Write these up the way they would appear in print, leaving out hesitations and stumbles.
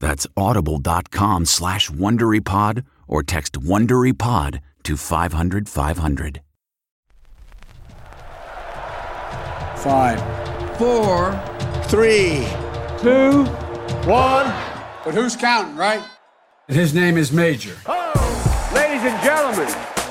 That's audible.com/WonderyPod or text WonderyPod to 500-500. 5, 4, 3, 2, 1. But who's counting, right? And his name is Major. Oh, ladies and gentlemen,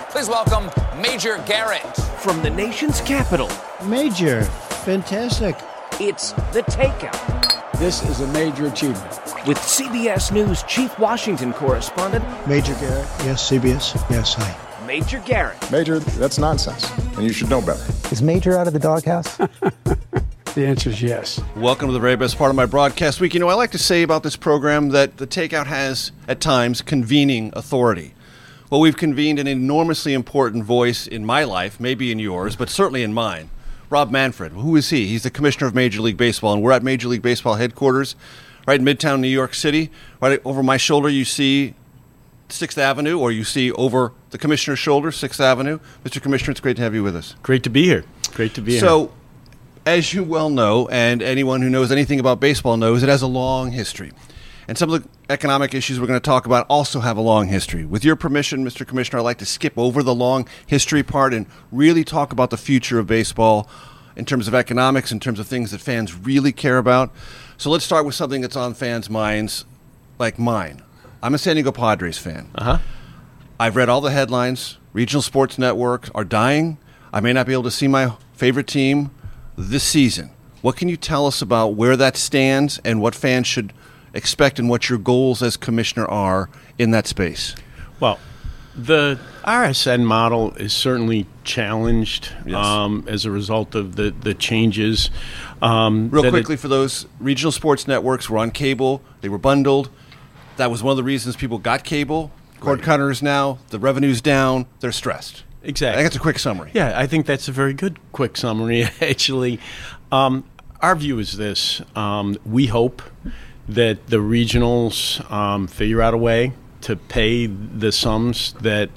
please welcome Major Garrett. From the nation's capital. Major, fantastic. It's The Takeout. This is a major achievement. With CBS News Chief Washington Correspondent... Major Garrett. Yes, CBS. Yes, hi. Major Garrett. Major, that's nonsense, and you should know better. Is Major out of the doghouse? The answer is yes. Welcome to the very best part of my broadcast week. You know, I like to say about this program that The Takeout has, at times, convening authority. Well, we've convened an enormously important voice in my life, maybe in yours, but certainly in mine. Rob Manfred. Who is he? He's the commissioner of Major League Baseball, and we're at Major League Baseball headquarters, right in Midtown, New York City. Right over my shoulder, you see 6th Avenue, or you see over the commissioner's shoulder, 6th Avenue. Mr. Commissioner, it's great to have you with us. Great to be here. So, as you well know, and anyone who knows anything about baseball knows, it has a long history. And some of the economic issues we're going to talk about also have a long history. With your permission, Mr. Commissioner, I'd like to skip over the long history part and really talk about the future of baseball in terms of economics, in terms of things that fans really care about. So let's start with something that's on fans' minds, like mine. I'm a San Diego Padres fan. I've read all the headlines. Regional sports networks are dying. I may not be able to see my favorite team this season. What can you tell us about where that stands and what fans should expect and what your goals as commissioner are in that space? Well, the RSN model is certainly challenged as a result of the changes. Real quickly, for those, regional sports networks were on cable. They were bundled. That was one of the reasons people got cable. Cord cutters now, the revenue's down, they're stressed. Exactly. I think that's a quick summary. Yeah, I think that's a very good quick summary, actually. Our view is this. We hope that the regionals figure out a way to pay the sums that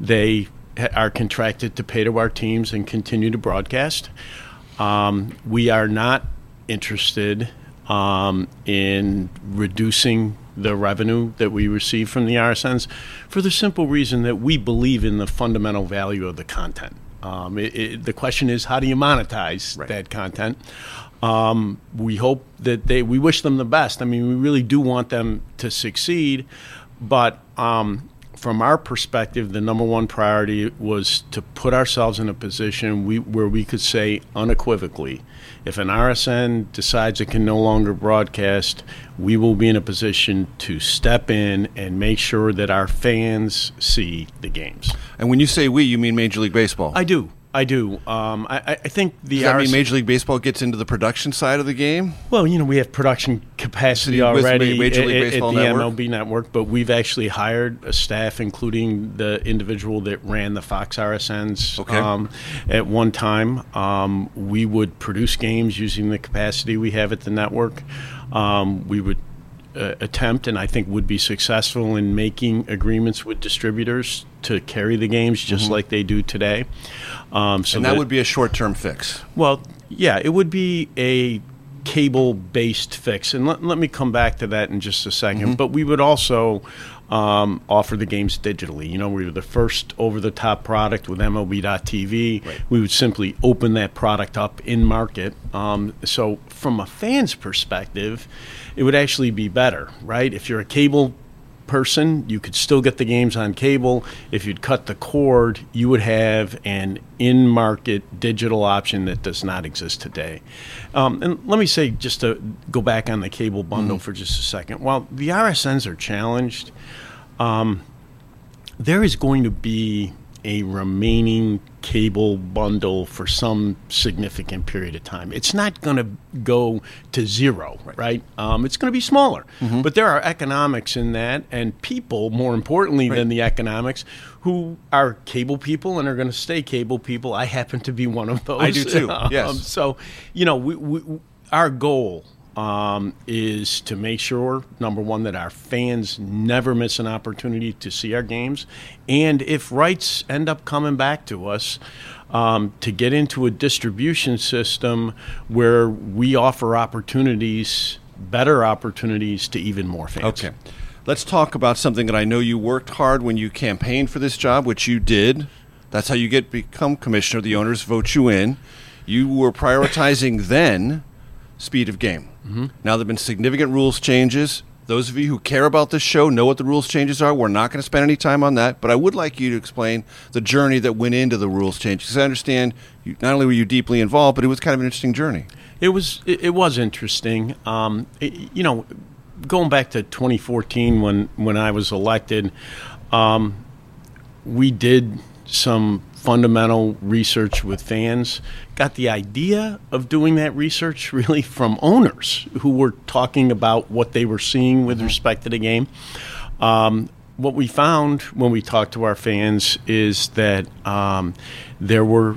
they are contracted to pay to our teams and continue to broadcast. We are not interested in reducing the revenue that we receive from the RSNs for the simple reason that we believe in the fundamental value of the content. The question is, how do you monetize that content? We hope that we wish them the best. I mean, we really do want them to succeed, but from our perspective, the number one priority was to put ourselves in a position where we could say unequivocally, if an RSN decides it can no longer broadcast, we will be in a position to step in and make sure that our fans see the games. And when you say we, you mean Major League Baseball? I do. I do. I think the... Does that mean Major League Baseball gets into the production side of the game? Well, you know, we have production capacity already Major League Baseball at the Network. MLB Network, but we've actually hired a staff, including the individual that ran the Fox RSNs at one time. We would produce games using the capacity we have at the network. We would attempt, and I think would be successful in making agreements with distributors to carry the games just like they do today. So and that would be a short-term fix. Well, yeah, it would be a cable-based fix. And let me come back to that in just a second. But we would also offer the games digitally. You know, we were the first over-the-top product with MLB.TV. Right. We would simply open that product up in-market. So from a fan's perspective, it would actually be better, right? If you're a cable person, you could still get the games on cable. If you'd cut the cord, you would have an in-market digital option that does not exist today. And let me say, just to go back on the cable bundle for just a second, while the RSNs are challenged, there is going to be a remaining cable bundle for some significant period of time. It's not going to go to zero, right? It's going to be smaller. But there are economics in that, and people, more importantly than the economics, who are cable people and are going to stay cable people. I happen to be one of those. I do too, yes. So, you know, we our goal is to make sure, number one, that our fans never miss an opportunity to see our games. And if rights end up coming back to us, to get into a distribution system where we offer opportunities, better opportunities to even more fans. Okay. Let's talk about something that I know you worked hard when you campaigned for this job, which you did. That's how you become commissioner. The owners vote you in. You were prioritizing then speed of game. Now there have been significant rules changes. Those of you who care about this show know what the rules changes are. We're not going to spend any time on that, but I would like you to explain the journey that went into the rules changes. Because I understand you, not only were you deeply involved, but it was kind of an interesting journey. It was interesting. You know, going back to 2014 when I was elected, we did some fundamental research with fans. Got the idea of doing that research really from owners who were talking about what they were seeing with respect to the game. What we found when we talked to our fans is that there were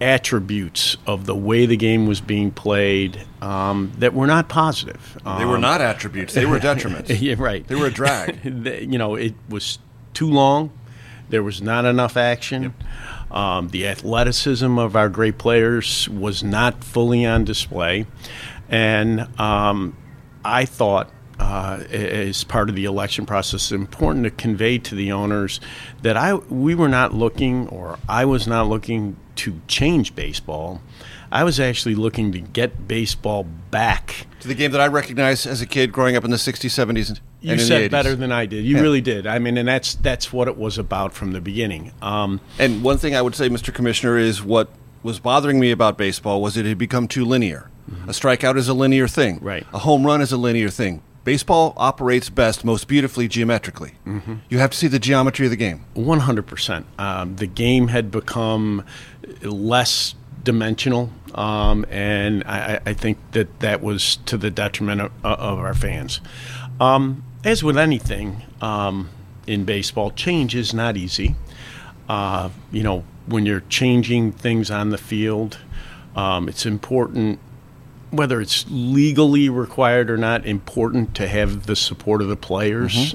attributes of the way the game was being played that were not positive. They were not attributes. They were detriments. Yeah, right. They were a drag. You know, it was too long. There was not enough action. The athleticism of our great players was not fully on display. And I thought, as part of the election process, it's important to convey to the owners that we were not looking, or I was not looking to change baseball. I was actually looking to get baseball back to the game that I recognized as a kid growing up in the 60s, 70s, and you said the 80s. Better than I did. You really did. I mean, and that's what it was about from the beginning. And one thing I would say, Mr. Commissioner, is what was bothering me about baseball was it had become too linear. A strikeout is a linear thing. Right. A home run is a linear thing. Baseball operates best, most beautifully, geometrically. You have to see the geometry of the game. 100%. The game had become less dimensional, and I think that was to the detriment of our fans. As with anything in baseball, change is not easy. You know, when you're changing things on the field, it's important, whether it's legally required or not, important to have the support of the players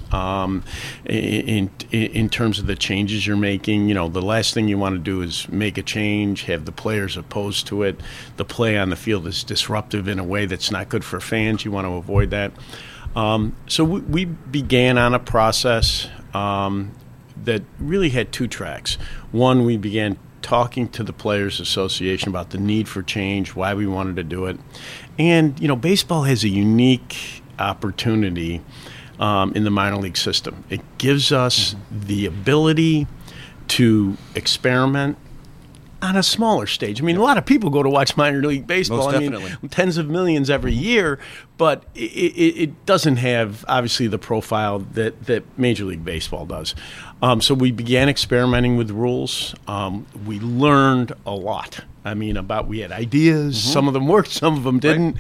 in terms of the changes you're making. You know, the last thing you want to do is make a change, have the players opposed to it. The play on the field is disruptive in a way that's not good for fans. You want to avoid that. So we began on a process that really had two tracks. One, we began talking to the Players Association about the need for change, why we wanted to do it. And, you know, baseball has a unique opportunity in the minor league system. It gives us the ability to experiment, on a smaller stage. I mean, a lot of people go to watch minor league baseball. Most definitely. I mean, tens of millions every year, but it doesn't have, obviously, the profile that Major League Baseball does. So we began experimenting with rules. We learned a lot. I mean, we had ideas. Mm-hmm. Some of them worked, some of them didn't.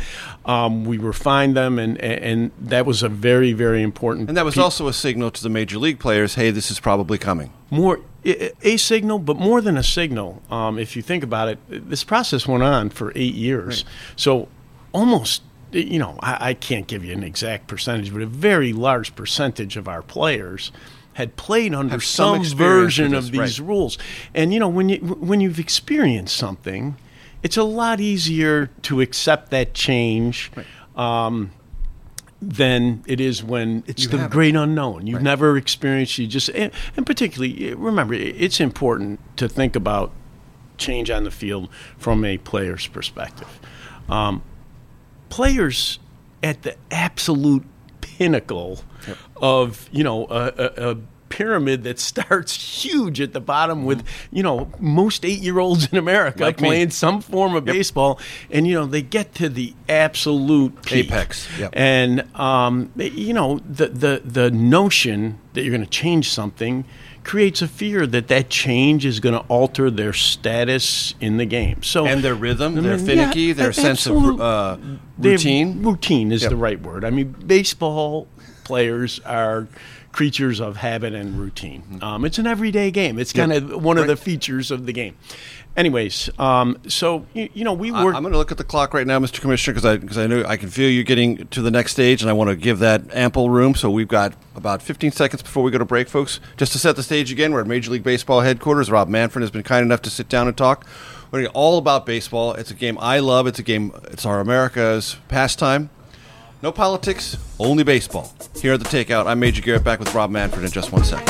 Right. We refined them, and that was a very, very important. And that was also a signal to the major league players, hey, this is probably coming. More a signal, but more than a signal. If you think about it, this process went on for 8 years. Right. So almost, I can't give you an exact percentage, but a very large percentage of our players had played under some version of these rules. And, when you've experienced something, it's a lot easier to accept that change than it is when it's the great unknown. You've never experienced, and particularly, remember, it's important to think about change on the field from a player's perspective. Players at the absolute pinnacle of a pyramid that starts huge at the bottom with most 8-year-olds in America playing some form of baseball, and they get to the absolute peak. Apex. Yep. And the notion that you're going to change something creates a fear that change is going to alter their status in the game. So their rhythm, their finicky, their sense of routine. Routine is the right word. I mean, baseball players are creatures of habit and routine. It's an everyday game. It's kind of one of the features of the game. Anyways, so, we worked. I'm going to look at the clock right now, Mr. Commissioner, because I know I can feel you getting to the next stage, and I want to give that ample room. So we've got about 15 seconds before we go to break, folks. Just to set the stage again, we're at Major League Baseball headquarters. Rob Manfred has been kind enough to sit down and talk. We're going to get all about baseball. It's a game I love. It's a game, it's our America's pastime. No politics, only baseball. Here at The Takeout, I'm Major Garrett, back with Rob Manfred in just one second.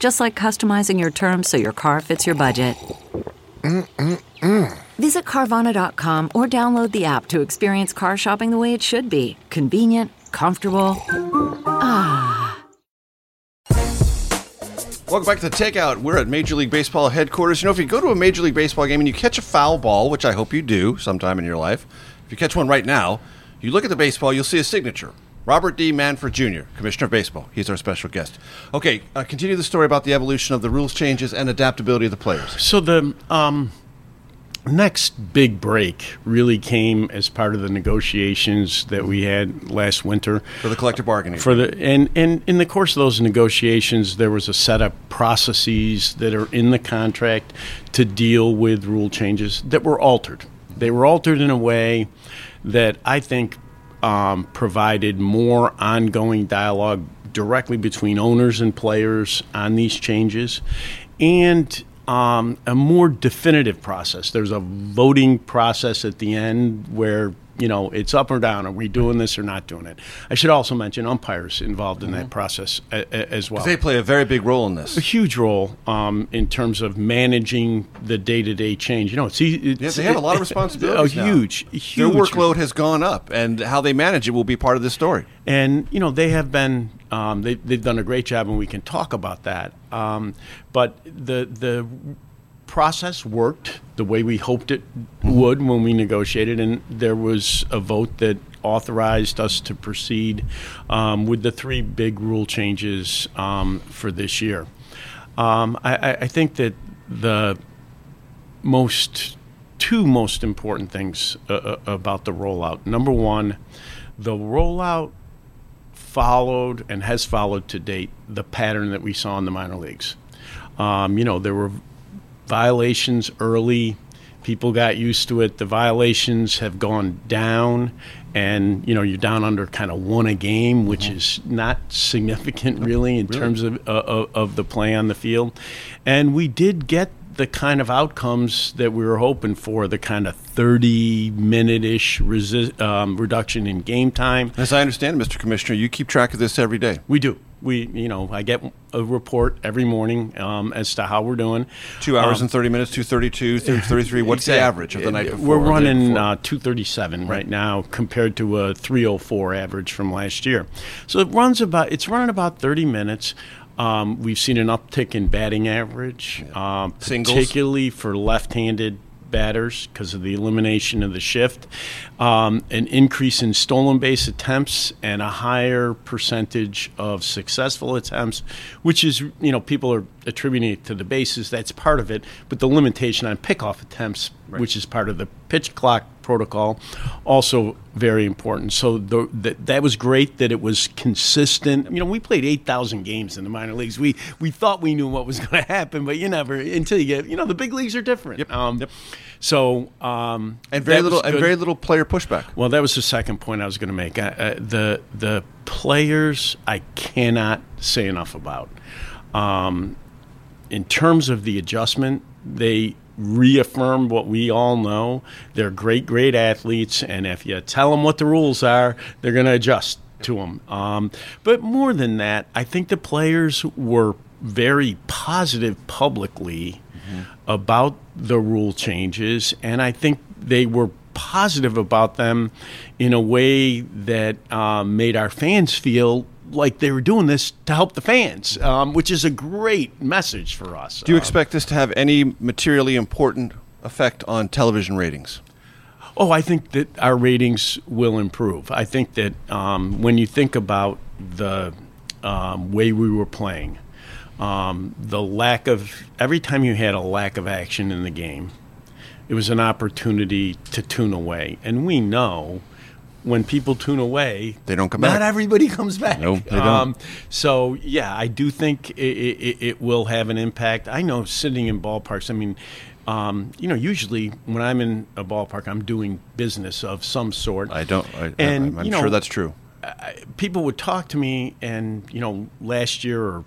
Just like customizing your terms so your car fits your budget. Visit Carvana.com or download the app to experience car shopping the way it should be. Convenient, comfortable. Ah. Welcome back to The Takeout. We're at Major League Baseball headquarters. If you go to a Major League Baseball game and you catch a foul ball, which I hope you do sometime in your life, if you catch one right now, you look at the baseball, you'll see a signature. Robert D. Manfred, Jr., Commissioner of Baseball. He's our special guest. Okay, continue the story about the evolution of the rules changes and adaptability of the players. So the next big break really came as part of the negotiations that we had last winter. For the collective bargaining. And in the course of those negotiations, there was a set of processes that are in the contract to deal with rule changes that were altered. They were altered in a way that I think provided more ongoing dialogue directly between owners and players on these changes, and a more definitive process. There's a voting process at the end where, it's up or down. Are we doing this or not doing it? I should also mention umpires involved in that process as well. They play a very big role in this. A huge role in terms of managing the day-to-day change. They have a lot of responsibilities now. Huge. Their workload has gone up, and how they manage it will be part of this story. And, they have been they've done a great job, and we can talk about that. But the process worked the way we hoped it would when we negotiated, and there was a vote that authorized us to proceed with the three big rule changes for this year. I think that the two most important things about the rollout. Number one, the rollout followed and has followed to date the pattern that we saw in the minor leagues. There were violations early. People got used to it. The violations have gone down, and, you're down under kind of one a game, which is not significant really in terms of the play on the field. And we did get the kind of outcomes that we were hoping for, the kind of 30-minute-ish reduction in game time. As I understand, Mr. Commissioner, you keep track of this every day. We do. I get a report every morning as to how we're doing. 2 hours and 30 minutes, 232, 233. What's the average of the night before? We're running 237 right now compared to a 304 average from last year. So it's running about 30 minutes. We've seen an uptick in batting average, particularly for left-handed batters because of the elimination of the shift, an increase in stolen base attempts, and a higher percentage of successful attempts, which is, people are attributing it to the bases. That's part of it. But the limitation on pickoff attempts, which is part of the pitch clock protocol, also very important. So that was great that it was consistent. We played 8,000 games in the minor leagues. We thought we knew what was going to happen, but you never, until you get, the big leagues are different. So very little player pushback. Well, that was the second point I was going to make. The players, I cannot say enough about. In terms of the adjustment, they reaffirm what we all know. They're great athletes, and if you tell them what the rules are, they're going to adjust to them. But more than that, I think the players were very positive publicly about the rule changes, and I think they were positive about them in a way that made our fans feel like they were doing this to help the fans, which is a great message for us. Do you expect this to have any materially important effect on television ratings? Oh, I think that our ratings will improve. I think that when you think about the way we were playing, the lack of – every time you had a lack of action in the game, it was an opportunity to tune away. And we know – when people tune away, they don't come back. Not everybody comes back. No, they don't. I do think it will have an impact. I know sitting in ballparks, usually when I'm in a ballpark, I'm doing business of some sort. I'm sure that's true. People would talk to me, and, last year or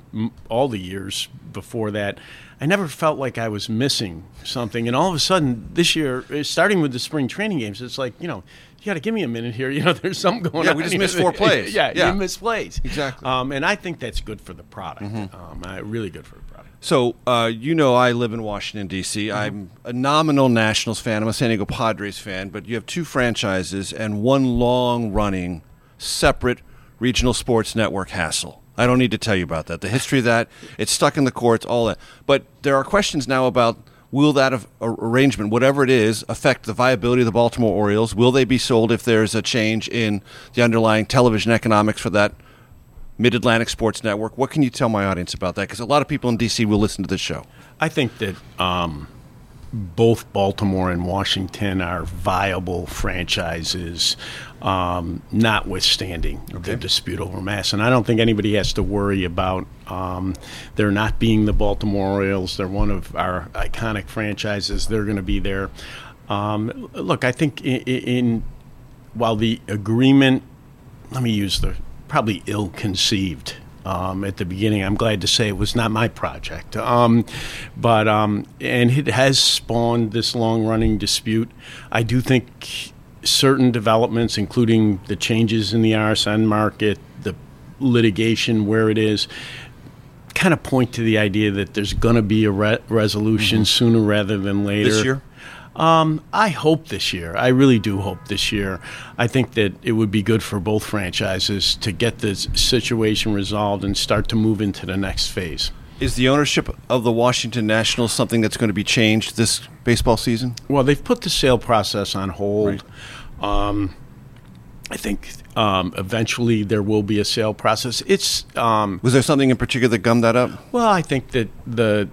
all the years before that, I never felt like I was missing something. And all of a sudden, this year, starting with the spring training games, it's like, you got to give me a minute here. There's something going on. Yeah, we just missed four plays. Yeah, you missed plays. Exactly. And I think that's good for the product. Really good for the product. So, I live in Washington, D.C. I'm a nominal Nationals fan. I'm a San Diego Padres fan. But you have two franchises and one long-running separate regional sports network hassle. I don't need to tell you about that. The history of that, it's stuck in the courts, all that. But there are questions now about, will that arrangement, whatever it is, affect the viability of the Baltimore Orioles? Will they be sold if there's a change in the underlying television economics for that Mid-Atlantic Sports Network? What can you tell my audience about that? Because a lot of people in D.C. will listen to this show. I think that both Baltimore and Washington are viable franchises, notwithstanding the dispute over mass. And I don't think anybody has to worry about there not being the Baltimore Orioles. They're one of our iconic franchises. They're going to be there. Look, I think while the agreement, let me use the probably ill-conceived at the beginning, I'm glad to say it was not my project. And it has spawned this long-running dispute. I do think certain developments, including the changes in the RSN market, the litigation where it is, kind of point to the idea that there's going to be a resolution sooner rather than later. This year? I hope this year. I really do hope this year. I think that it would be good for both franchises to get this situation resolved and start to move into the next phase. Is the ownership of the Washington Nationals something that's going to be changed this baseball season? Well, they've put the sale process on hold. Right. I think eventually there will be a sale process. Was there something in particular that gummed that up? Well, I think that the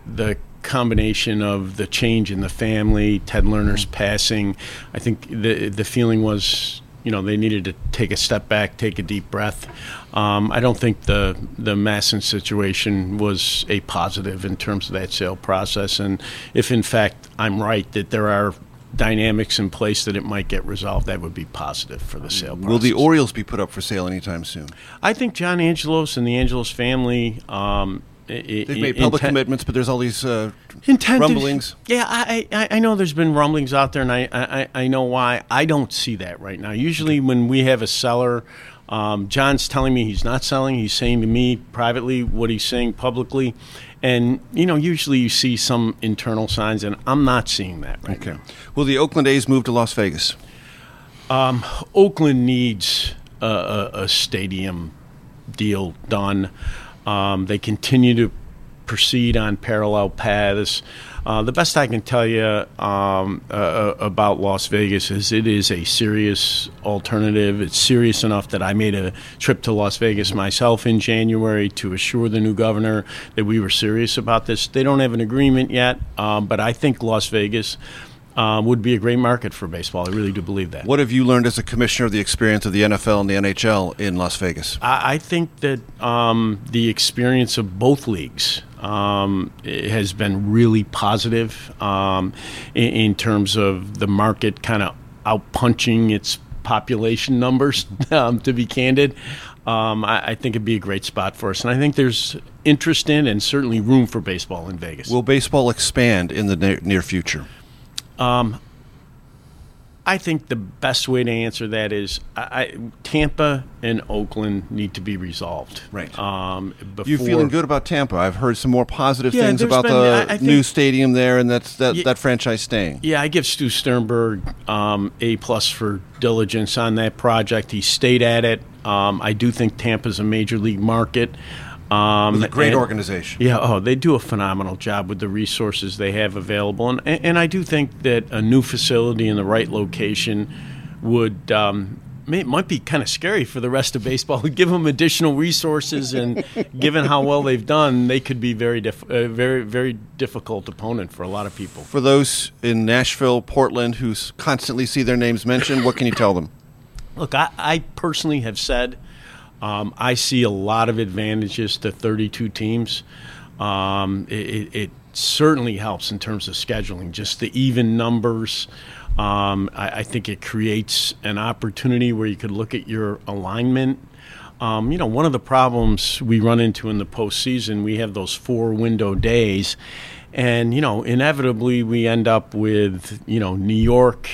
combination of the change in the family, Ted Lerner's passing, I think the feeling was, you know, they needed to take a step back, take a deep breath. I don't think the Masson situation was a positive in terms of that sale process. And if, in fact, I'm right that there are dynamics in place that it might get resolved, that would be positive for the sale process. Will the Orioles be put up for sale anytime soon? I think John Angelos and the Angelos family they've made public commitments, but there's all these rumblings. Yeah, I know there's been rumblings out there, and I know why. I don't see that right now. Usually when we have a seller, John's telling me he's not selling. He's saying to me privately what he's saying publicly. And, you know, usually you see some internal signs, and I'm not seeing that right now. Will the Oakland A's move to Las Vegas? Oakland needs a stadium deal done. They continue to proceed on parallel paths. The best I can tell you about Las Vegas is it is a serious alternative. It's serious enough that I made a trip to Las Vegas myself in January to assure the new governor that we were serious about this. They don't have an agreement yet, but I think Las Vegas would be a great market for baseball. I really do believe that. What have you learned as a commissioner of the experience of the NFL and the NHL in Las Vegas? I think that the experience of both leagues has been really positive in terms of the market kind of outpunching its population numbers, to be candid. I think it'd be a great spot for us. And I think there's interest in and certainly room for baseball in Vegas. Will baseball expand in the near future? I think the best way to answer that is Tampa and Oakland need to be resolved. Right. You're feeling good about Tampa. I've heard some more positive things about the new stadium there and that franchise staying. Yeah, I give Stu Sternberg A+ for diligence on that project. He stayed at it. I do think Tampa's a major league market. With a great organization. Yeah, they do a phenomenal job with the resources they have available. And I do think that a new facility in the right location would it might be kind of scary for the rest of baseball. Give them additional resources, and given how well they've done, they could be very, very difficult opponent for a lot of people. For those in Nashville, Portland, who constantly see their names mentioned, what can you tell them? Look, I personally have said I see a lot of advantages to 32 teams. It certainly helps in terms of scheduling, just the even numbers. I think it creates an opportunity where you could look at your alignment. You know, one of the problems we run into in the postseason, we have those four window days, and, you know, inevitably we end up with, you know, New York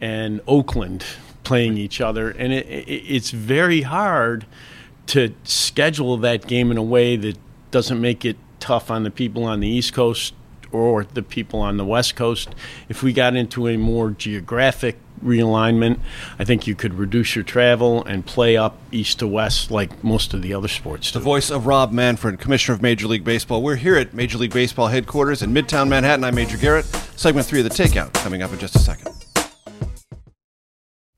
and Oakland playing each other, and it's very hard to schedule that game in a way that doesn't make it tough on the people on the East Coast or the people on the West Coast. If we got into a more geographic realignment, I think you could reduce your travel and play up east to west like most of the other sports do. The voice of Rob Manfred, Commissioner of Major League Baseball. We're here at Major League Baseball headquarters in Midtown Manhattan. I'm Major Garrett. Segment 3 of The Takeout coming up in just a second.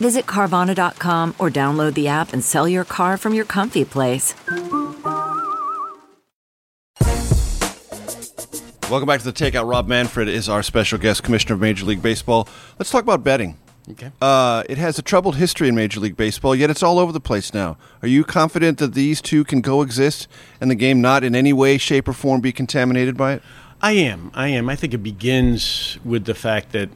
Visit Carvana.com or download the app and sell your car from your comfy place. Welcome back to The Takeout. Rob Manfred is our special guest, Commissioner of Major League Baseball. Let's talk about betting. Okay. It has a troubled history in Major League Baseball, yet it's all over the place now. Are you confident that these two can coexist and the game not in any way, shape, or form be contaminated by it? I am. I think it begins with the fact that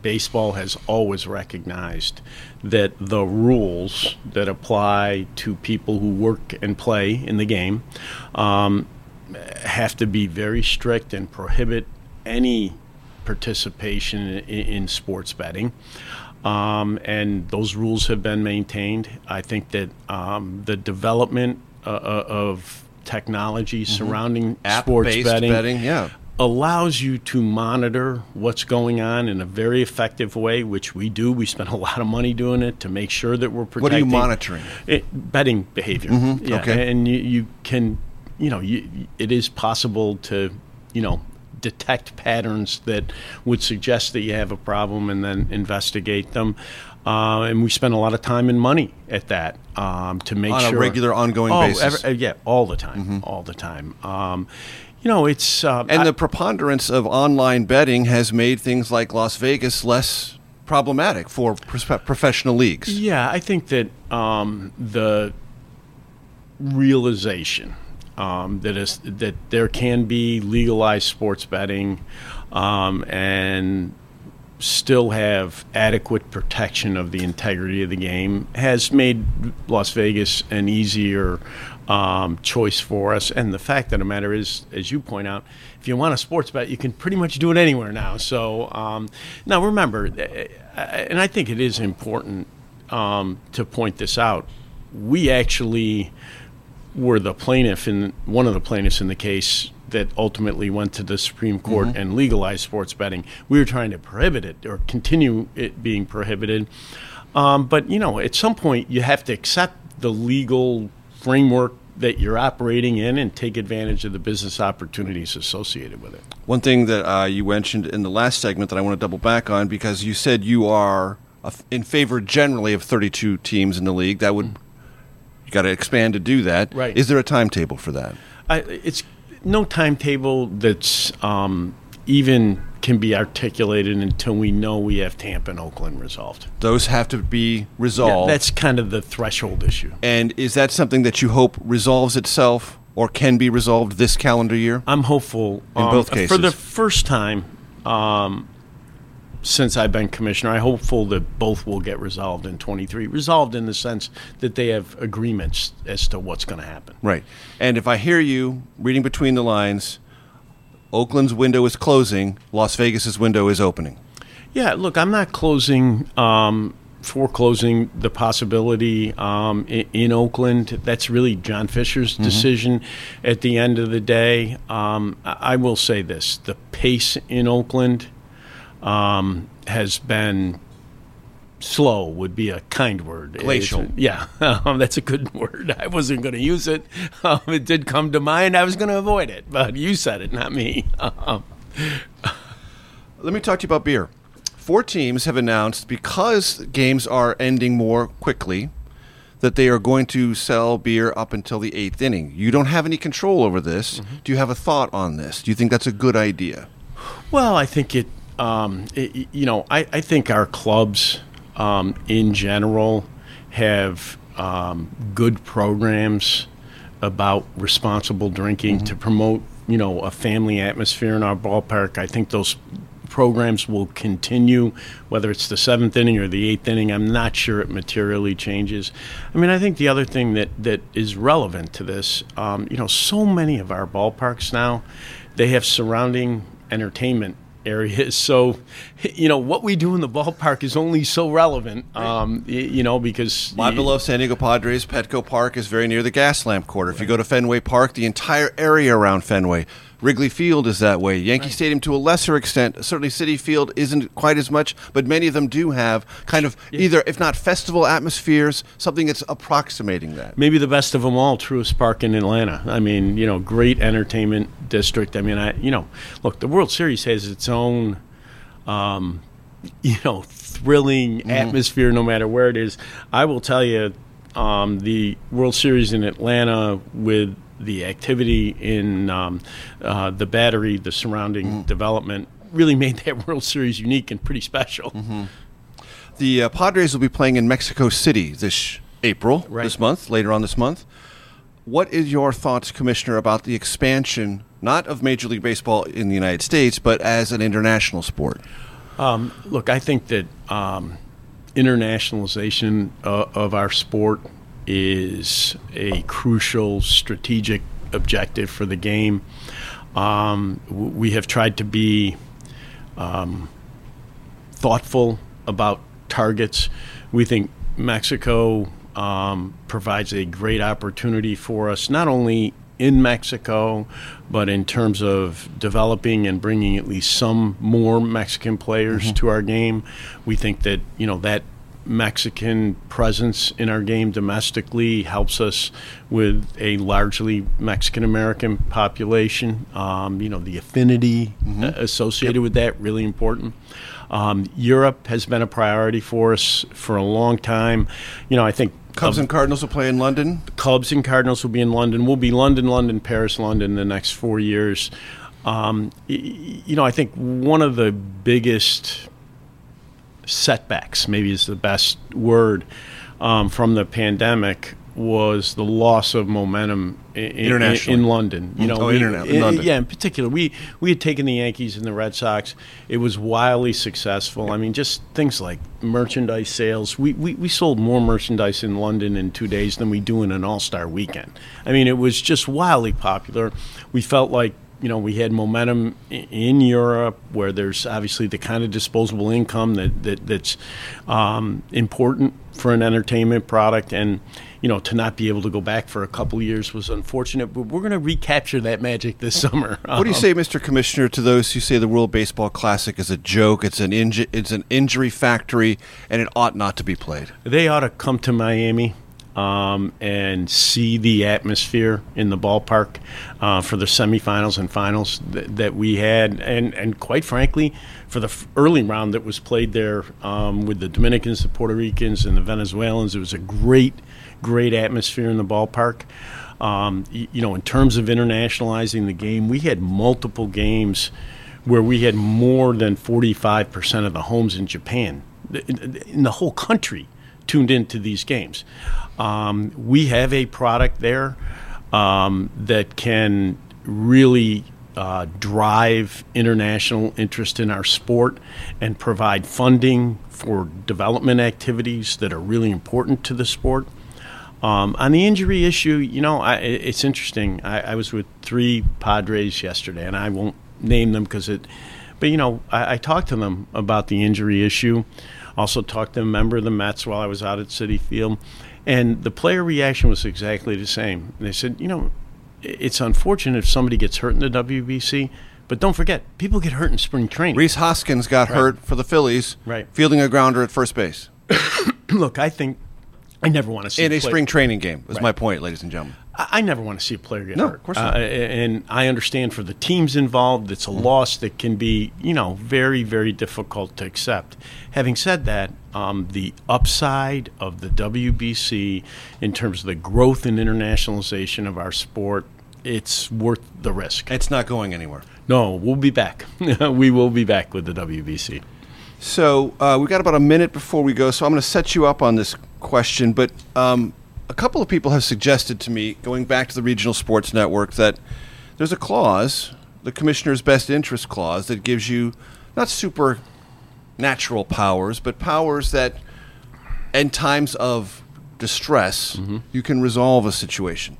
baseball has always recognized that the rules that apply to people who work and play in the game have to be very strict and prohibit any participation in sports betting. And those rules have been maintained. I think that the development of technology surrounding sports betting allows you to monitor what's going on in a very effective way, which we do. We spend a lot of money doing it to make sure that we're protecting. What are you monitoring? Betting behavior. Mm-hmm. Yeah. Okay. And you can, it is possible to, detect patterns that would suggest that you have a problem and then investigate them. And we spend a lot of time and money at that to make sure. On a regular, ongoing basis. All the time. Mm-hmm. All the time. It's... the preponderance of online betting has made things like Las Vegas less problematic for professional leagues. Yeah, I think that the realization that there can be legalized sports betting and still have adequate protection of the integrity of the game has made Las Vegas an easier choice for us. And the fact of the matter is, as you point out, if you want a sports bet, you can pretty much do it anywhere now. So now remember, and I think it is important to point this out, we actually were one of the plaintiffs in the case that ultimately went to the Supreme Court and legalized sports betting. We were trying to prohibit it or continue it being prohibited. But, at some point you have to accept the legal framework that you're operating in and take advantage of the business opportunities associated with it. One thing that you mentioned in the last segment that I want to double back on, because you said you are in favor generally of 32 teams in the league. That would you got to expand to do that. Right. Is there a timetable for that? It's no timetable that's even can be articulated until we know we have Tampa and Oakland resolved. Those have to be resolved. Yeah, that's kind of the threshold issue. And is that something that you hope resolves itself or can be resolved this calendar year? I'm hopeful. In both cases. For the first time since I've been commissioner, I'm hopeful that both will get resolved in 23. Resolved in the sense that they have agreements as to what's going to happen. Right. And if I hear you reading between the lines, Oakland's window is closing. Las Vegas's window is opening. Yeah, look, I'm not foreclosing the possibility in Oakland. That's really John Fisher's decision at the end of the day. I will say this. The pace in Oakland has been slow would be a kind word. Glacial. That's a good word. I wasn't going to use it. It did come to mind. I was going to avoid it, but you said it, not me. Let me talk to you about beer. 4 teams have announced, because games are ending more quickly, that they are going to sell beer up until the 8th inning. You don't have any control over this. Mm-hmm. Do you have a thought on this? Do you think that's a good idea? Well, I think I think our clubs in general have good programs about responsible drinking to promote, a family atmosphere in our ballpark. I think those programs will continue, whether it's the 7th inning or the 8th inning. I'm not sure it materially changes. I mean, I think the other thing that is relevant to this, so many of our ballparks now, they have surrounding entertainment areas. So, what we do in the ballpark is only so relevant, because... My beloved San Diego Padres, Petco Park is very near the Gaslamp Quarter. Right. If you go to Fenway Park, the entire area around Fenway, Wrigley Field is that way. Yankee Stadium to a lesser extent. Certainly Citi Field isn't quite as much, but many of them do have kind of either, if not festival atmospheres, something that's approximating that. Maybe the best of them all, Truist Park in Atlanta. I mean, great entertainment district. I mean, look, the World Series has its own, thrilling atmosphere no matter where it is. I will tell you, the World Series in Atlanta with the activity in the Battery, the surrounding development, really made that World Series unique and pretty special. Mm-hmm. The Padres will be playing in Mexico City this April, later on this month. What is your thoughts, Commissioner, about the expansion not of Major League Baseball in the United States, but as an international sport? Look, I think that internationalization of our sport is a crucial strategic objective for the game. We have tried to be thoughtful about targets. We think Mexico provides a great opportunity for us, not only in Mexico, but in terms of developing and bringing at least some more Mexican players to our game. We think that, you know, that Mexican presence in our game domestically helps us with a largely Mexican-American population. You know, the affinity associated with that, really important. Europe has been a priority for us for a long time. You know, I think Cubs and Cardinals will play in London. Cubs and Cardinals will be in London. We'll be London, London, Paris, London the next 4 years. You know, I think one of the biggest setbacks, maybe is the best word, from the pandemic was the loss of momentum in London. You know, in London. Yeah, in particular. We had taken the Yankees and the Red Sox. It was wildly successful. I mean, just things like merchandise sales. We sold more merchandise in London in 2 days than we do in an All-Star weekend. I mean, it was just wildly popular. We felt like, you know, we had momentum in Europe, where there's obviously the kind of disposable income that's important for an entertainment product. And, you know, to not be able to go back for a couple of years was unfortunate. But we're going to recapture that magic this summer. What do you say, Mr. Commissioner, to those who say the World Baseball Classic is a joke, it's an injury factory, and it ought not to be played? They ought to come to Miami and see the atmosphere in the ballpark for the semifinals and finals that we had, and quite frankly, for the early round that was played there with the Dominicans, the Puerto Ricans, and the Venezuelans. It was a great, great atmosphere in the ballpark. You know, in terms of internationalizing the game, we had multiple games where we had more than 45% of the homes in Japan, in the whole country, tuned into these games. We have a product there that can really drive international interest in our sport and provide funding for development activities that are really important to the sport. On the injury issue, you know, it's interesting. I was with three Padres yesterday, and I won't name them but, you know, I talked to them about the injury issue. Also talked to a member of the Mets while I was out at Citi Field. And the player reaction was exactly the same. They said, you know, it's unfortunate if somebody gets hurt in the WBC, but don't forget, people get hurt in spring training. Rhys Hoskins got hurt for the Phillies, fielding a grounder at first base. Look, I think I never want to see a spring training game was my point, ladies and gentlemen. I never want to see a player get hurt. Of course not. And I understand for the teams involved, it's a loss that can be, you know, very, very difficult to accept. Having said that, the upside of the WBC in terms of the growth and internationalization of our sport, it's worth the risk. It's not going anywhere. No, we'll be back. We will be back with the WBC. So we've got about a minute before we go, so I'm going to set you up on this question, but a couple of people have suggested to me, going back to the Regional Sports Network, that there's a clause, the Commissioner's Best Interest Clause, that gives you not supernatural powers, but powers that, in times of distress, you can resolve a situation.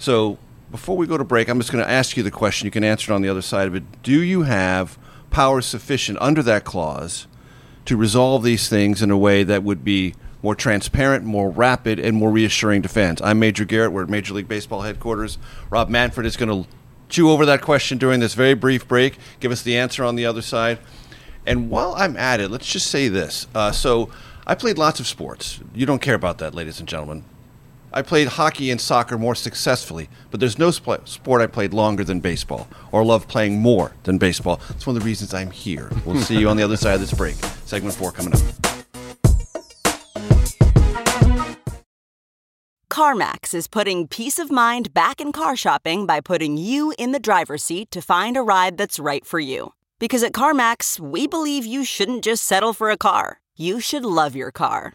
So before we go to break, I'm just going to ask you the question. You can answer it on the other side of it. Do you have powers sufficient under that clause to resolve these things in a way that would be more transparent, more rapid, and more reassuring to fans? I'm Major Garrett. We're at Major League Baseball headquarters. Rob Manfred is going to chew over that question during this very brief break, give us the answer on the other side. And while I'm at it, let's just say this. So I played lots of sports. You don't care about that, ladies and gentlemen. I played hockey and soccer more successfully, but there's no sport I played longer than baseball or loved playing more than baseball. That's one of the reasons I'm here. We'll see you on the other side of this break. Segment 4 coming up. CarMax is putting peace of mind back in car shopping by putting you in the driver's seat to find a ride that's right for you. Because at CarMax, we believe you shouldn't just settle for a car. You should love your car.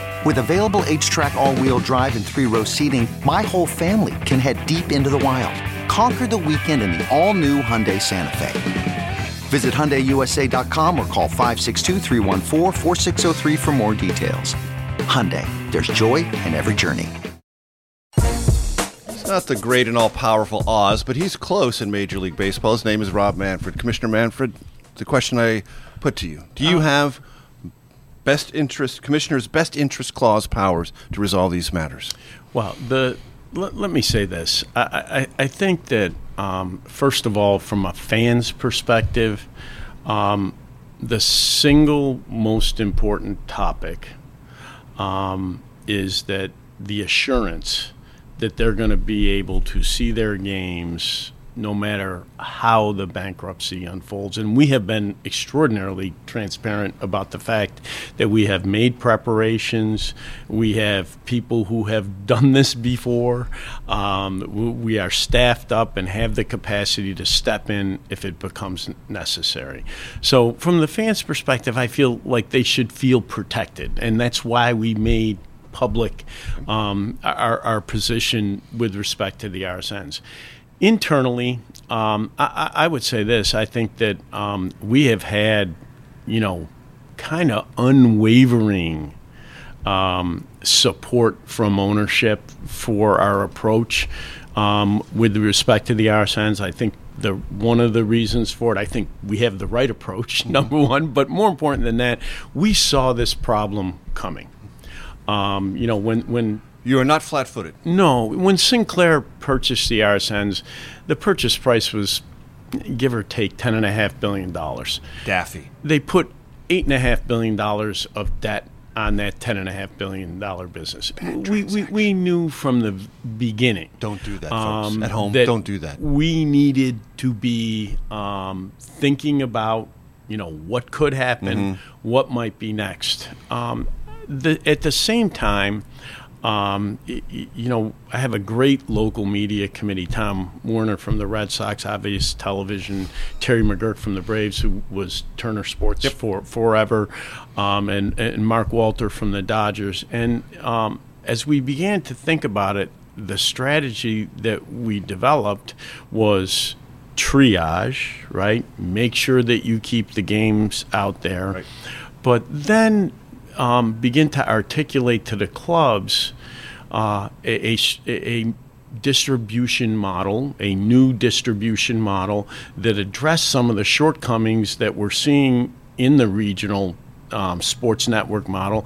With available H-Track all-wheel drive and three-row seating, my whole family can head deep into the wild. Conquer the weekend in the all-new Hyundai Santa Fe. Visit HyundaiUSA.com or call 562-314-4603 for more details. Hyundai, there's joy in every journey. It's not the great and all-powerful Oz, but he's close in Major League Baseball. His name is Rob Manfred. Commissioner Manfred, the question I put to you, do you have commissioner's best interest clause powers to resolve these matters? Well, let me say this. I think that, first of all, from a fan's perspective, the single most important topic is that the assurance that they're going to be able to see their games no matter how the bankruptcy unfolds. And we have been extraordinarily transparent about the fact that we have made preparations. We have people who have done this before. We are staffed up and have the capacity to step in if it becomes necessary. So from the fans' perspective, I feel like they should feel protected. And that's why we made public our position with respect to the RSNs. Internally, I would say this. I think that we have had, kind of unwavering support from ownership for our approach with respect to the RSNs. I think one of the reasons for it, I think we have the right approach, number one. But more important than that, we saw this problem coming. When you are not flat-footed. No. When Sinclair purchased the RSNs, the purchase price was, give or take, $10.5 billion. Daffy. They put $8.5 billion of debt on that $10.5 billion business. We knew from the beginning. Don't do that, folks. At home, don't do that. We needed to be thinking about, what could happen, what might be next. At the same time, I have a great local media committee, Tom Warner from the Red Sox, Obvious Television, Terry McGuirk from the Braves, who was Turner Sports for forever, and Mark Walter from the Dodgers. And as we began to think about it, the strategy that we developed was triage, right? Make sure that you keep the games out there. Right. But then begin to articulate to the clubs a distribution model, a new distribution model that addressed some of the shortcomings that we're seeing in the regional sports network model,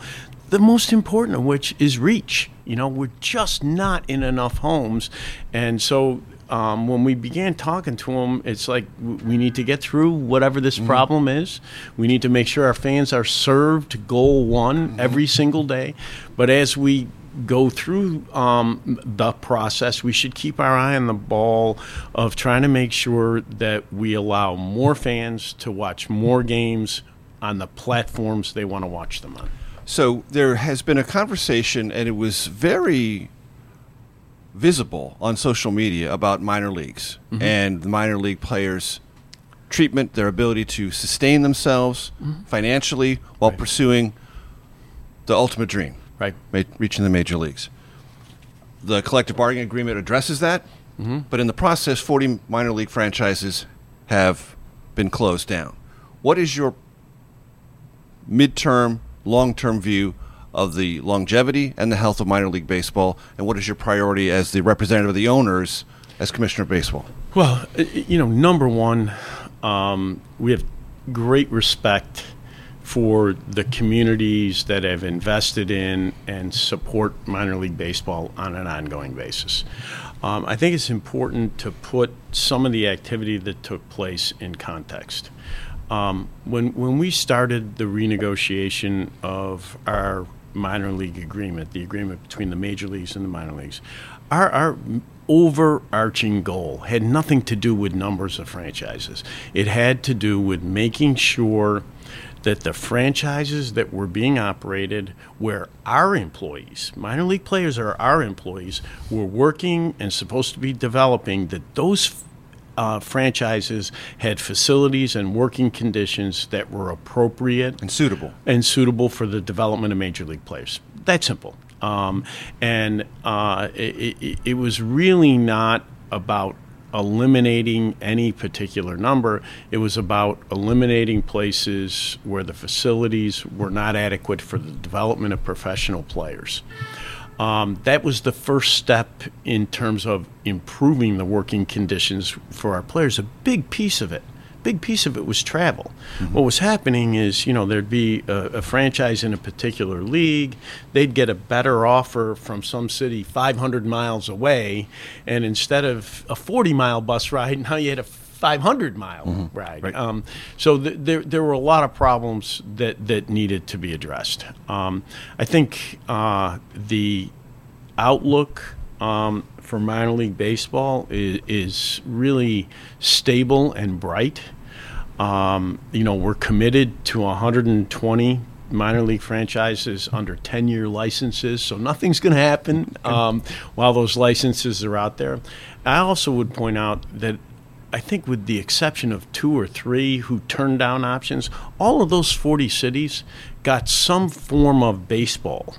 the most important of which is reach. We're just not in enough homes. And so when we began talking to them, it's like we need to get through whatever this problem is. We need to make sure our fans are served goal one every single day. But as we go through the process, we should keep our eye on the ball of trying to make sure that we allow more fans to watch more games on the platforms they want to watch them on. So there has been a conversation, and it was very visible on social media about minor leagues and the minor league players' treatment, their ability to sustain themselves financially while pursuing the ultimate dream, reaching the major leagues. The collective bargaining agreement addresses that, but in the process, 40 minor league franchises have been closed down. What is your midterm, long-term view of the longevity and the health of minor league baseball, and what is your priority as the representative of the owners as Commissioner of Baseball? Well, number one, we have great respect for the communities that have invested in and support minor league baseball on an ongoing basis. I think it's important to put some of the activity that took place in context. When we started the renegotiation of our minor league agreement, the agreement between the major leagues and the minor leagues, our overarching goal had nothing to do with numbers of franchises. It had to do with making sure that the franchises that were being operated, where our employees, minor league players are our employees, were working and supposed to be developing, that those franchises had facilities and working conditions that were appropriate and suitable for the development of major league players. That simple. It was really not about eliminating any particular number. It was about eliminating places where the facilities were not adequate for the development of professional players. That was the first step in terms of improving the working conditions for our players. A big piece of it was travel. Mm-hmm. What was happening is, there'd be a franchise in a particular league. They'd get a better offer from some city 500 miles away, and instead of a 40-mile bus ride, now you had a 500-mile mm-hmm. ride. Right. So there were a lot of problems that needed to be addressed. I think the outlook for minor league baseball is really stable and bright. We're committed to 120 minor league franchises under 10-year licenses, so nothing's going to happen while those licenses are out there. I also would point out that I think with the exception of 2 or 3 who turned down options, all of those 40 cities got some form of baseball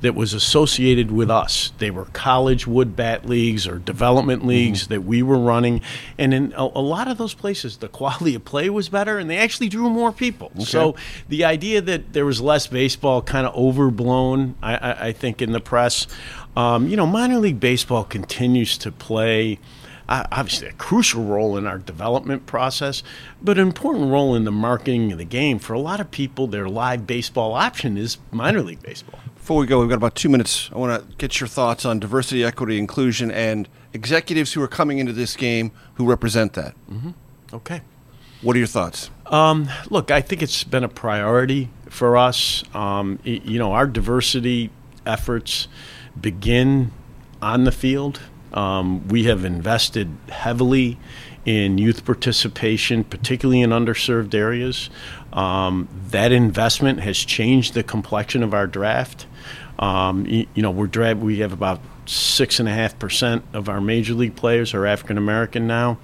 that was associated with us. They were college wood-bat leagues or development leagues mm-hmm. that we were running. And in a lot of those places, the quality of play was better, and they actually drew more people. Okay. So the idea that there was less baseball kind of overblown, I think, in the press. Minor league baseball continues to play obviously a crucial role in our development process, but an important role in the marketing of the game. For a lot of people, their live baseball option is minor league baseball. Before we go, we've got about 2 minutes. I want to get your thoughts on diversity, equity, inclusion, and executives who are coming into this game who represent that. Mm-hmm. Okay. What are your thoughts? Look, I think it's been a priority for us. Our diversity efforts begin on the field. We have invested heavily in youth participation, particularly in underserved areas. That investment has changed the complexion of our draft. We have about 6.5% of our major league players are African American now.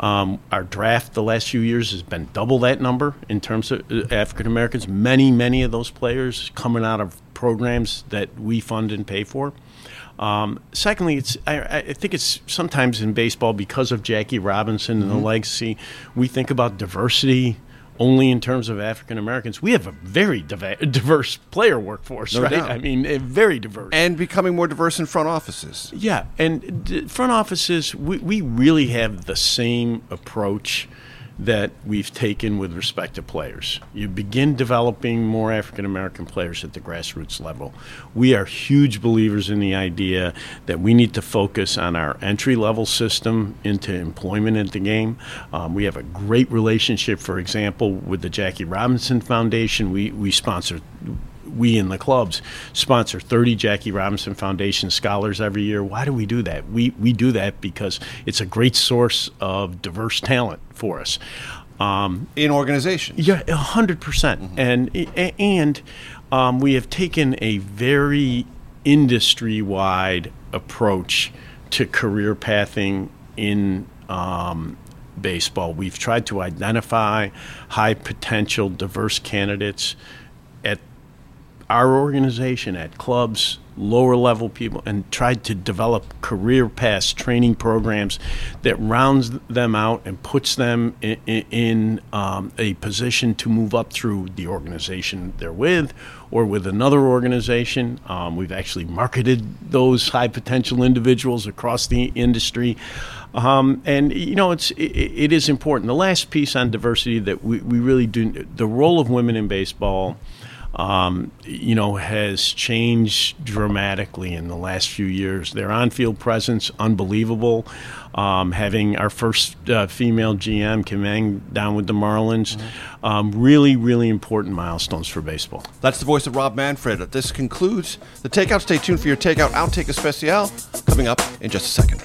Our draft the last few years has been double that number in terms of African Americans. Many of those players coming out of programs that we fund and pay for. Secondly, I think it's sometimes in baseball, because of Jackie Robinson and mm-hmm. the legacy, we think about diversity only in terms of African Americans. We have a very diverse player workforce, no right? Doubt. I mean, very diverse. And becoming more diverse in front offices. Yeah, and front offices, we really have the same approach that we've taken with respect to players. You begin developing more African American players at the grassroots level. We are huge believers in the idea that we need to focus on our entry-level system into employment at the game. We have a great relationship, for example, with the Jackie Robinson Foundation. We in the clubs sponsor 30 Jackie Robinson Foundation scholars every year. Why do we do that? We do that because it's a great source of diverse talent for us. In organizations. Yeah, 100%. Mm-hmm. And we have taken a very industry-wide approach to career pathing in baseball. We've tried to identify high-potential diverse candidates at our organization, at clubs, lower-level people, and tried to develop career paths, training programs that rounds them out and puts them in a position to move up through the organization they're with or with another organization. We've actually marketed those high-potential individuals across the industry. It is important. The last piece on diversity that we really do, the role of women in baseball has changed dramatically in the last few years. Their on-field presence, unbelievable. Having our first female GM, Kimeng, down with the Marlins. Mm-hmm. Really, really important milestones for baseball. That's the voice of Rob Manfred. This concludes The Takeout. Stay tuned for your Takeout Outtake Especial coming up in just a second.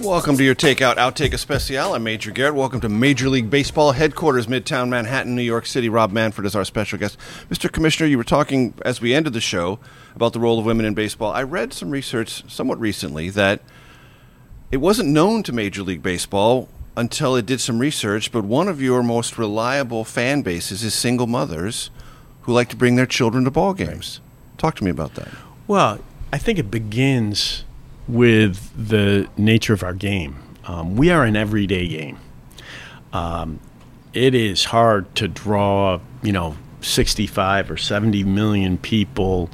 Welcome to your Takeout Outtake Especial. I'm Major Garrett. Welcome to Major League Baseball headquarters, Midtown Manhattan, New York City. Rob Manfred is our special guest. Mr. Commissioner, you were talking as we ended the show about the role of women in baseball. I read some research somewhat recently that it wasn't known to Major League Baseball until it did some research, but one of your most reliable fan bases is single mothers who like to bring their children to ball games. Talk to me about that. Well, I think it begins with the nature of our game. We are an everyday game. It is hard to draw, 65 or 70 million people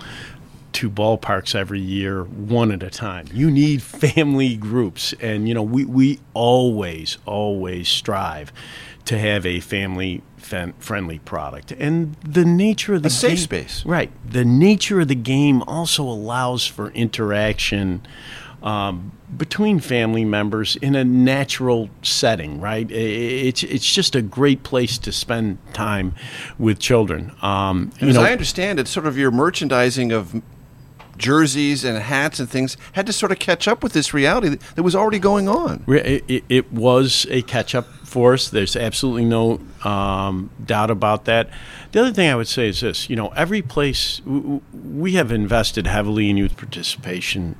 to ballparks every year, one at a time. You need family groups. And, we always strive to have a family-friendly product. And the nature of the game... A safe space. Right. The nature of the game also allows for interaction between family members in a natural setting, right? It's just a great place to spend time with children. As I understand it, sort of your merchandising of jerseys and hats and things had to sort of catch up with this reality that was already going on. It was a catch-up for us. There's absolutely no doubt about that. The other thing I would say is this, every place, we have invested heavily in youth participation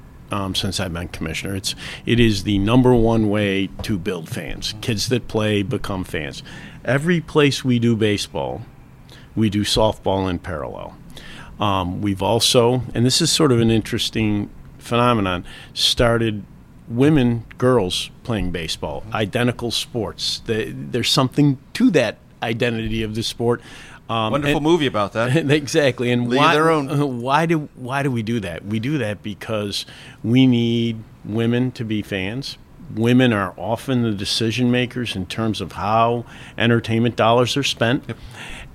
since I've been commissioner. It is the number one way to build fans. Kids that play become fans. Every place we do baseball, we do softball in parallel. We've also, and this is sort of an interesting phenomenon, started women, girls playing baseball, identical sports. There's something to that identity of the sport. Wonderful movie about that. Exactly. And why do we do that? We do that because we need women to be fans. Women are often the decision makers in terms of how entertainment dollars are spent. Yep.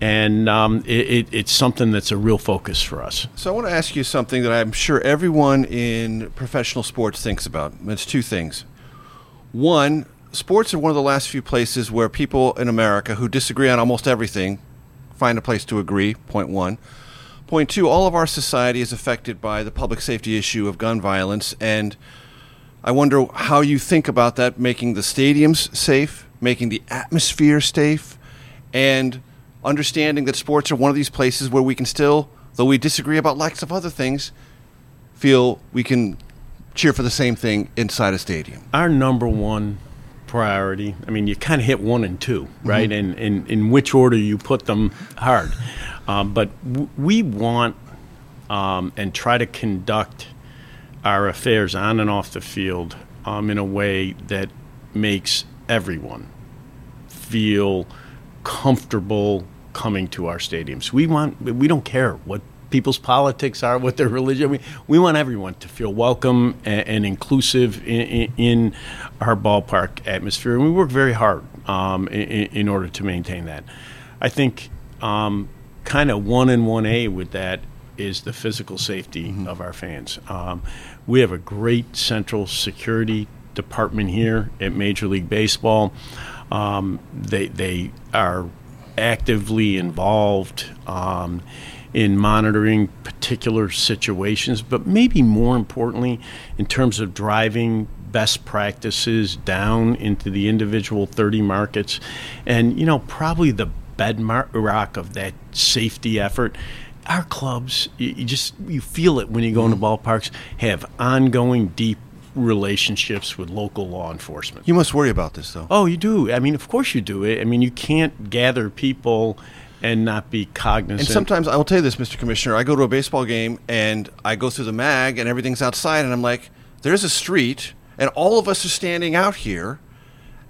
And it's something that's a real focus for us. So I want to ask you something that I'm sure everyone in professional sports thinks about. It's two things. One, sports are one of the last few places where people in America who disagree on almost everything find a place to agree, point one. Point two, all of our society is affected by the public safety issue of gun violence, and I wonder how you think about that, making the stadiums safe, making the atmosphere safe, and understanding that sports are one of these places where we can still, though we disagree about lots of other things, feel we can cheer for the same thing inside a stadium. Our number one priority, you kind of hit one and two, right? Mm-hmm. And in which order you put them hard. But we want and try to conduct our affairs on and off the field in a way that makes everyone feel comfortable coming to our stadiums. We don't care what people's politics are, what their religion. We want everyone to feel welcome and inclusive in our ballpark atmosphere, and we work very hard in order to maintain that. I think kind of 1A with that is the physical safety mm-hmm. of our fans. We have a great central security department here at Major League Baseball. They are actively involved in monitoring particular situations, but maybe more importantly, in terms of driving best practices down into the individual 30 markets. And, you know, probably the bedrock of that safety effort, our clubs, you feel it when you go into ballparks, have ongoing deep relationships with local law enforcement. You must worry about this, though. Oh, you do. I mean, of course you do. I mean, you can't gather people and not be cognizant. And sometimes, I will tell you this, Mr. Commissioner, I go to a baseball game and I go through the mag and everything's outside and I'm like, there's a street and all of us are standing out here.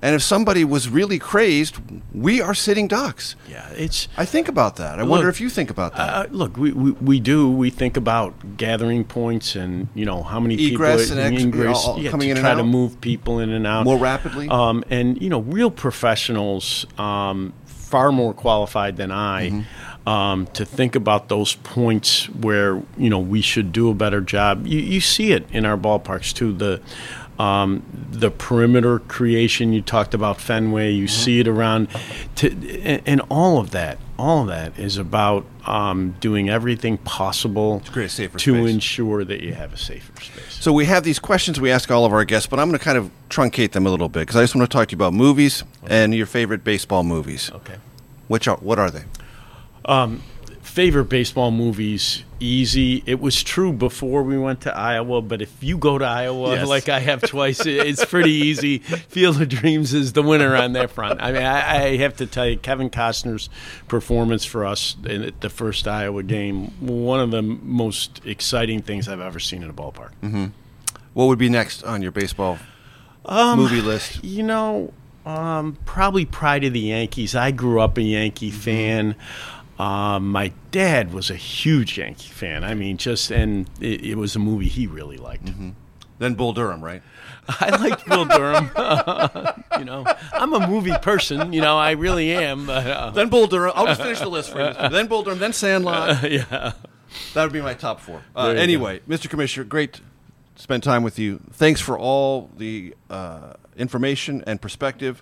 And if somebody was really crazed, we are sitting ducks. Yeah, it's. I think about that. I wonder if you think about that. Look, we do. We think about gathering points and, you know, how many egress people and ingress, coming in and out. Try to move people in and out more rapidly. And you know, real professionals, far more qualified than I, to think about those points where, you know, we should do a better job. You see it in our ballparks too. The perimeter creation, you talked about Fenway, you see it around, and all of that is about doing everything possible to ensure that you have a safer space. So we have these questions we ask all of our guests, but I'm going to kind of truncate them a little bit because I just want to talk to you about movies and your favorite baseball movies. Okay. What are they? Favorite baseball movies, easy. It was true before we went to Iowa, but if you go to Iowa like I have twice, it's pretty easy. Field of Dreams is the winner on that front. I mean, I have to tell you, Kevin Costner's performance for us at the first Iowa game, one of the most exciting things I've ever seen in a ballpark. Mm-hmm. What would be next on your baseball movie list? You know, probably Pride of the Yankees. I grew up a Yankee fan. My dad was a huge Yankee fan. I mean, it was a movie he really liked. Mm-hmm. Then Bull Durham, right? I liked Bull Durham. You know, I'm a movie person. You know, I really am. Then Bull Durham. I'll just finish the list for you. Then Bull Durham, then Sandlot. Yeah. That would be my top four. Anyway, Mr. Commissioner, great to spend time with you. Thanks for all the information and perspective.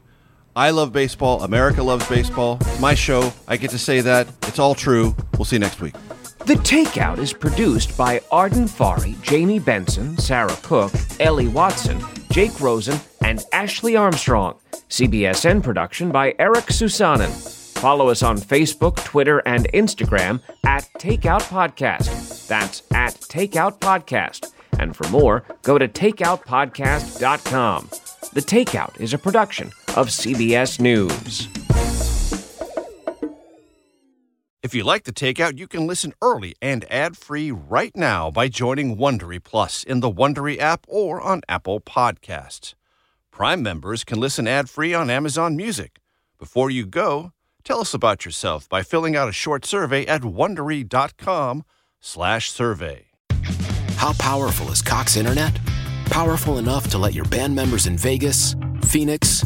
I love baseball. America loves baseball. My show. I get to say that. It's all true. We'll see you next week. The Takeout is produced by Arden Fari, Jamie Benson, Sarah Cook, Ellie Watson, Jake Rosen, and Ashley Armstrong. CBSN production by Eric Susanen. Follow us on Facebook, Twitter, and Instagram at Takeout Podcast. That's at Takeout Podcast. And for more, go to takeoutpodcast.com. The Takeout is a production of CBS News. If you like The Takeout, you can listen early and ad-free right now by joining Wondery Plus in the Wondery app or on Apple Podcasts. Prime members can listen ad-free on Amazon Music. Before you go, tell us about yourself by filling out a short survey at Wondery.com/survey. How powerful is Cox Internet? Powerful enough to let your band members in Vegas, Phoenix,